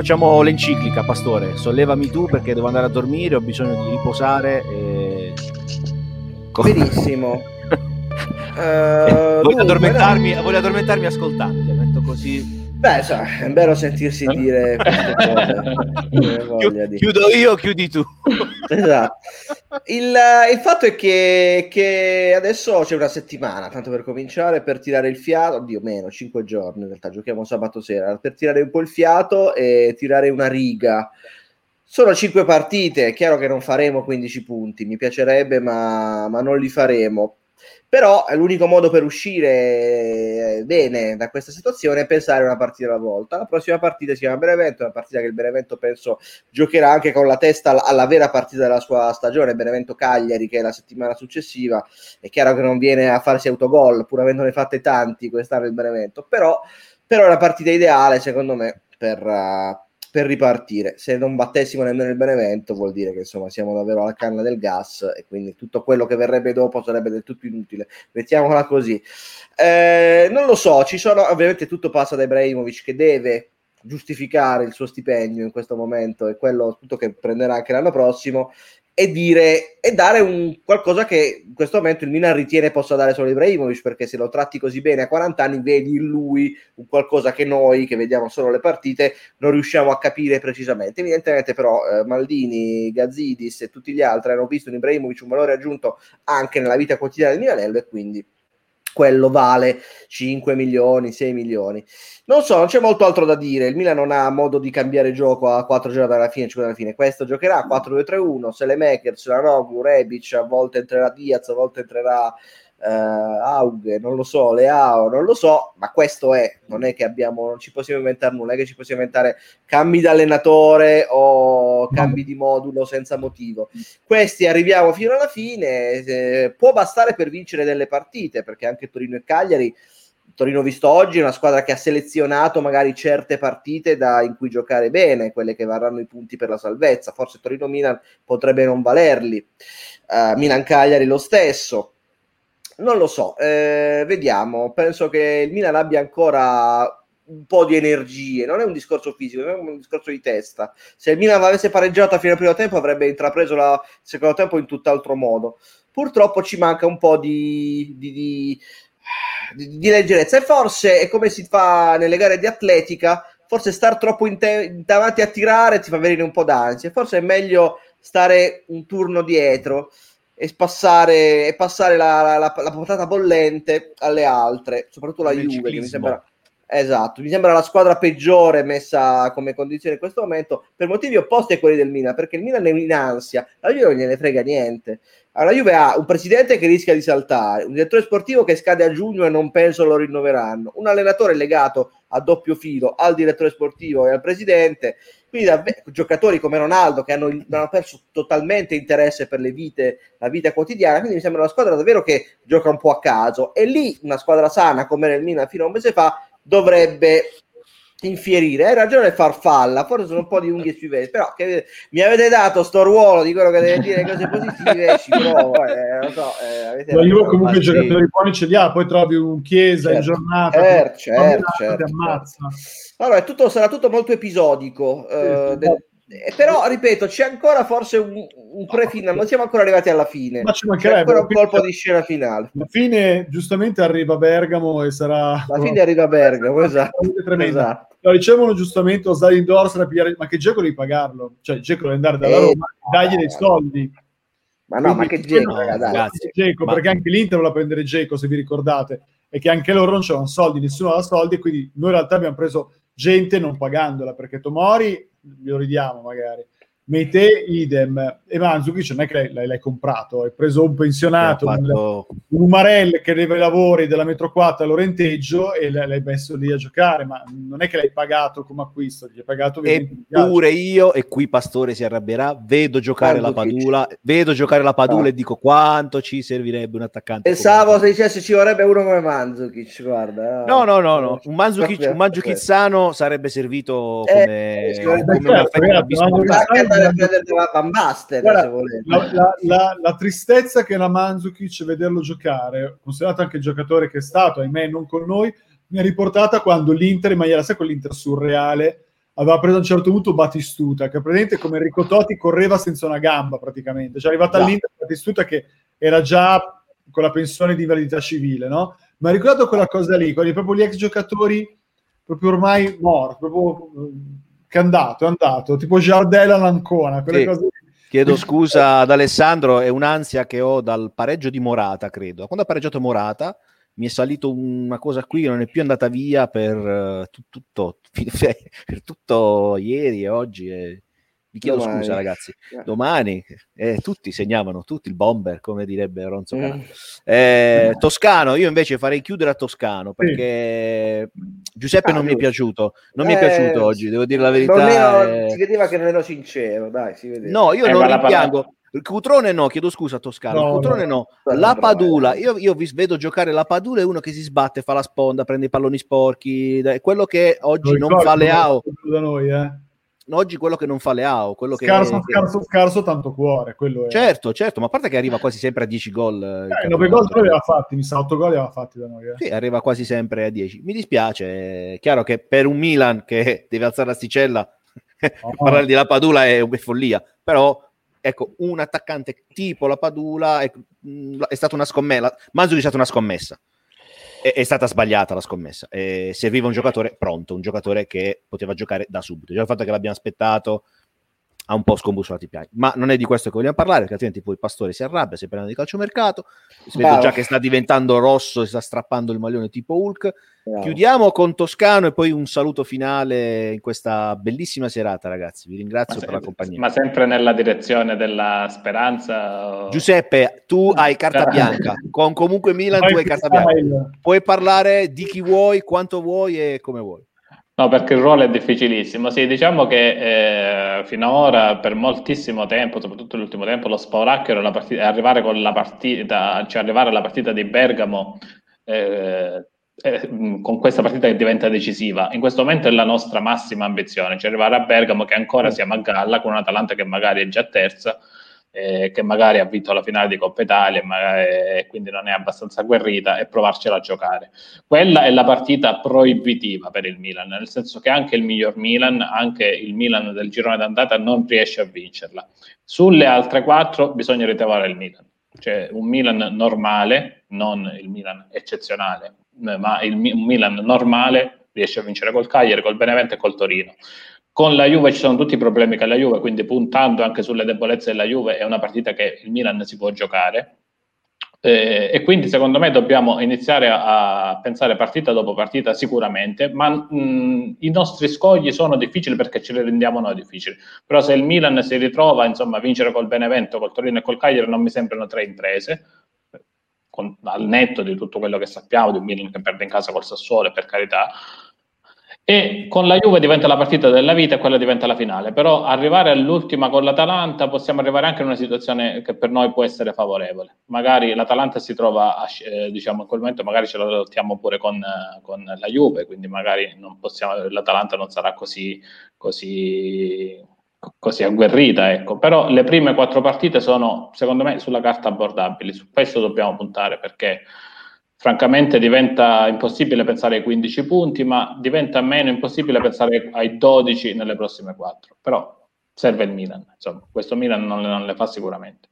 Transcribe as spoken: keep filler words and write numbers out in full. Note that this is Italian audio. Facciamo l'enciclica, Pastore, sollevami tu perché devo andare a dormire, ho bisogno di riposare e... Benissimo. uh, voglio, addormentarmi, voglio addormentarmi ascoltando, metto così. Beh, so, è bello sentirsi dire queste cose. Di... Chiudo io, chiudi tu. Esatto. Il, il fatto è che, che adesso c'è una settimana, tanto per cominciare, per tirare il fiato, oddio meno, cinque giorni in realtà, giochiamo sabato sera, per tirare un po' il fiato e tirare una riga. Sono cinque partite, è chiaro che non faremo quindici punti, mi piacerebbe, ma, ma non li faremo. Però l'unico modo per uscire bene da questa situazione è pensare una partita alla volta. La prossima partita si chiama Benevento, è una partita che il Benevento penso giocherà anche con la testa alla vera partita della sua stagione, Benevento-Cagliari, che è la settimana successiva. È chiaro che non viene a farsi autogol, pur avendone fatte tanti quest'anno il Benevento, però, però è una partita ideale secondo me per... Uh, per ripartire. Se non battessimo nemmeno il Benevento vuol dire che insomma siamo davvero alla canna del gas e quindi tutto quello che verrebbe dopo sarebbe del tutto inutile, mettiamola così. Eh, non lo so, ci sono, ovviamente tutto passa da Ibrahimovic che deve giustificare il suo stipendio in questo momento e quello tutto che prenderà anche l'anno prossimo e dire e dare un qualcosa che in questo momento il Milan ritiene possa dare solo Ibrahimovic, perché se lo tratti così bene a quaranta anni vedi in lui un qualcosa che noi che vediamo solo le partite non riusciamo a capire precisamente. Evidentemente però eh, Maldini, Gazzidis e tutti gli altri hanno visto in Ibrahimovic un valore aggiunto anche nella vita quotidiana del Milanello e quindi quello vale cinque milioni, sei milioni. Non so, non c'è molto altro da dire. Il Milan non ha modo di cambiare gioco a quattro giornate alla fine, cinque alla fine. Questo giocherà quattro due tre uno, Selemaker, Celanoglu, Rebic, a volte entrerà Diaz, a volte entrerà eh, Aughe, non lo so, Leao, non lo so, ma questo è, non è che abbiamo, non ci possiamo inventare nulla, è che ci possiamo inventare cambi d'allenatore o cambi di modulo senza motivo. Questi arriviamo fino alla fine, eh, può bastare per vincere delle partite, perché anche Torino e Cagliari, Torino visto oggi è una squadra che ha selezionato magari certe partite da, in cui giocare bene, quelle che varranno i punti per la salvezza, forse Torino-Milan potrebbe non valerli, uh, Milan-Cagliari lo stesso, non lo so, eh, vediamo, penso che il Milan abbia ancora un po' di energie, non è un discorso fisico, è un discorso di testa. Se il Milan avesse pareggiato a fine primo tempo avrebbe intrapreso il secondo tempo in tutt'altro modo, purtroppo ci manca un po' di... di, di Di, di leggerezza e forse è come si fa nelle gare di atletica, forse star troppo in te- davanti a tirare ti fa venire un po' d'ansia, forse è meglio stare un turno dietro e spassare e passare la, la, la, la patata bollente alle altre, soprattutto la Juve ciclismo. Che mi sembra esatto, mi sembra la squadra peggiore messa come condizione in questo momento per motivi opposti a quelli del Milan, perché il Milan è in ansia, la Juve non gliene frega niente. Allora, Juve ha un presidente che rischia di saltare, un direttore sportivo che scade a giugno e non penso lo rinnoveranno, un allenatore legato a doppio filo al direttore sportivo e al presidente, quindi davvero, giocatori come Ronaldo che hanno, hanno perso totalmente interesse per le vite, la vita quotidiana, quindi mi sembra una squadra davvero che gioca un po' a caso e lì una squadra sana come nel Milan fino a un mese fa dovrebbe infierire. Hai ragione Farfalla, forse sono un po' di unghie sui vetri, però che mi avete dato sto ruolo di quello che deve dire cose positive, ci provo, eh, non so, eh, avete no, io comunque i giocatori buoni ce li ha, poi trovi un Chiesa certo, in giornata certo, certo, certo. Allora è tutto, sarà tutto molto episodico eh, del, però ripeto c'è ancora forse un, un pre-finale, non siamo ancora arrivati alla fine, ma ci mancherebbe, c'è ancora un colpo di scena finale. La fine giustamente arriva a Bergamo e sarà la fine, arriva a Bergamo, esatto, esatto. No, ricevono giustamente Osai Indorsa da pigliare, ma che Dzeko devi pagarlo, cioè Dzeko deve andare dalla eh, Roma, dagli dei soldi, ma no, quindi, ma che Dzeko, no, ragazzi, Dzeko, ma... perché anche l'Inter voleva prendere Dzeko, se vi ricordate, e che anche loro non c'erano soldi, nessuno aveva soldi, quindi noi in realtà abbiamo preso gente non pagandola, perché Tomori lo ridiamo magari, Meite idem, e Mandžukić non è che l'hai, l'hai comprato, hai preso un pensionato, fatto... un Umarell che aveva i lavori della metro quattro a Lorenteggio e l'hai messo lì a giocare, ma non è che l'hai pagato come acquisto, gli hai pagato. Eppure io, e qui Pastore si arrabbierà, vedo giocare Lapadula, vedo giocare Lapadula ah. e dico quanto ci servirebbe un attaccante. Pensavo se dicesse ci vorrebbe uno come Mandžukić, guarda. No, no, no, no. un Mandžukić, un Mandžukićano sarebbe servito come... Eh, come Bambaster, guarda, se la, la, la, la tristezza che era Mandžukić vederlo giocare, considerato anche il giocatore che è stato, ahimè non con noi, mi ha riportata quando l'Inter in maniera, sai, con l'Inter surreale aveva preso a un certo punto Batistuta, che praticamente come Enrico Totti correva senza una gamba praticamente, cioè è arrivata yeah. all'Inter Batistuta che era già con la pensione di invalidità civile, no? Ma ricordato quella cosa lì, quindi proprio gli ex giocatori proprio ormai morti, proprio che è andato, è andato, tipo Giardella Lancona, quelle sì. cose lì. Chiedo scusa ad Alessandro, è un'ansia che ho dal pareggio di Morata, credo. Quando ha pareggiato Morata mi è salito una cosa qui che non è più andata via per uh, tutto, per tutto ieri e oggi. E... vi chiedo domani. Scusa ragazzi. Eh. Domani eh, tutti segnavano, tutti il bomber, come direbbe Ronzo Canale. Eh, Toscano, io invece farei chiudere a Toscano perché sì. Giuseppe ah, non lui. mi è piaciuto, non eh, mi è piaciuto oggi, devo dire la verità. Ero, eh... Si vedeva che non ero sincero, dai, si vedeva. No, io eh, non rimpiango. Cutrone no, chiedo scusa Toscano, no, Cutrone no, no. Lapadula, io, io vi vedo giocare Lapadula, è uno che si sbatte, fa la sponda, prende i palloni sporchi, dai, quello che oggi non fa Leao. Da noi, eh. Oggi quello che non fa Leao, quello scarso, che scarso, scarso tanto cuore, quello è. Certo, certo, ma a parte che arriva quasi sempre a dieci gol. Eh, nove gol noi aveva fatti, mi sa otto gol aveva fatti da noi. Eh. Sì, arriva quasi sempre a dieci. Mi dispiace, è chiaro che per un Milan che deve alzare l'asticella, oh. parlare di Lapadula è follia, però ecco, un attaccante tipo Lapadula è, è stata una scommessa, Manzulli è stata una scommessa. È stata sbagliata la scommessa, eh, serviva un giocatore pronto, un giocatore che poteva giocare da subito. Già il fatto che l'abbiamo aspettato ha un po' scombussolato i piani, ma non è di questo che vogliamo parlare, perché altrimenti poi Pastore si arrabbia, si prende di calciomercato, si vede già che sta diventando rosso, si sta strappando il maglione tipo Hulk. Bravo. Chiudiamo con Toscano e poi un saluto finale in questa bellissima serata, ragazzi, vi ringrazio ma per se, la compagnia. Ma sempre nella direzione della speranza. O... Giuseppe, tu hai carta bianca, con comunque Milan tu hai carta bianca, puoi parlare di chi vuoi, quanto vuoi e come vuoi. No, perché il ruolo è difficilissimo. Sì, diciamo che eh, fino ad ora, per moltissimo tempo, soprattutto l'ultimo tempo, lo spauracchio era la partita, arrivare con la partita, cioè arrivare alla partita di Bergamo eh, eh, con questa partita che diventa decisiva. In questo momento è la nostra massima ambizione, cioè arrivare a Bergamo che ancora siamo a galla con un'Atalanta che magari è già terza, eh, che magari ha vinto la finale di Coppa Italia e eh, quindi non è abbastanza agguerrita, e provarcela a giocare. Quella è la partita proibitiva per il Milan, nel senso che anche il miglior Milan, anche il Milan del girone d'andata non riesce a vincerla. Sulle altre quattro bisogna ritrovare il Milan, cioè un Milan normale, non il Milan eccezionale, ma il, un Milan normale riesce a vincere col Cagliari, col Benevento e col Torino. Con la Juve ci sono tutti i problemi che ha la Juve, quindi puntando anche sulle debolezze della Juve è una partita che il Milan si può giocare, eh, e quindi secondo me dobbiamo iniziare a, a pensare partita dopo partita sicuramente, ma mh, i nostri scogli sono difficili perché ce li rendiamo noi difficili, però se il Milan si ritrova insomma a vincere col Benevento, col Torino e col Cagliari non mi sembrano tre imprese, con, al netto di tutto quello che sappiamo di un Milan che perde in casa col Sassuolo, per carità. E con la Juve diventa la partita della vita e quella diventa la finale, però arrivare all'ultima con l'Atalanta possiamo arrivare anche in una situazione che per noi può essere favorevole, magari l'Atalanta si trova a, eh, diciamo in quel momento magari ce la lottiamo pure con, con la Juve, quindi magari non possiamo, l'Atalanta non sarà così così così agguerrita, ecco. Però le prime quattro partite sono secondo me sulla carta abbordabili, su questo dobbiamo puntare, perché francamente diventa impossibile pensare ai quindici punti, ma diventa meno impossibile pensare ai dodici nelle prossime quattro. Però serve il Milan, insomma, questo Milan non le, non le fa sicuramente.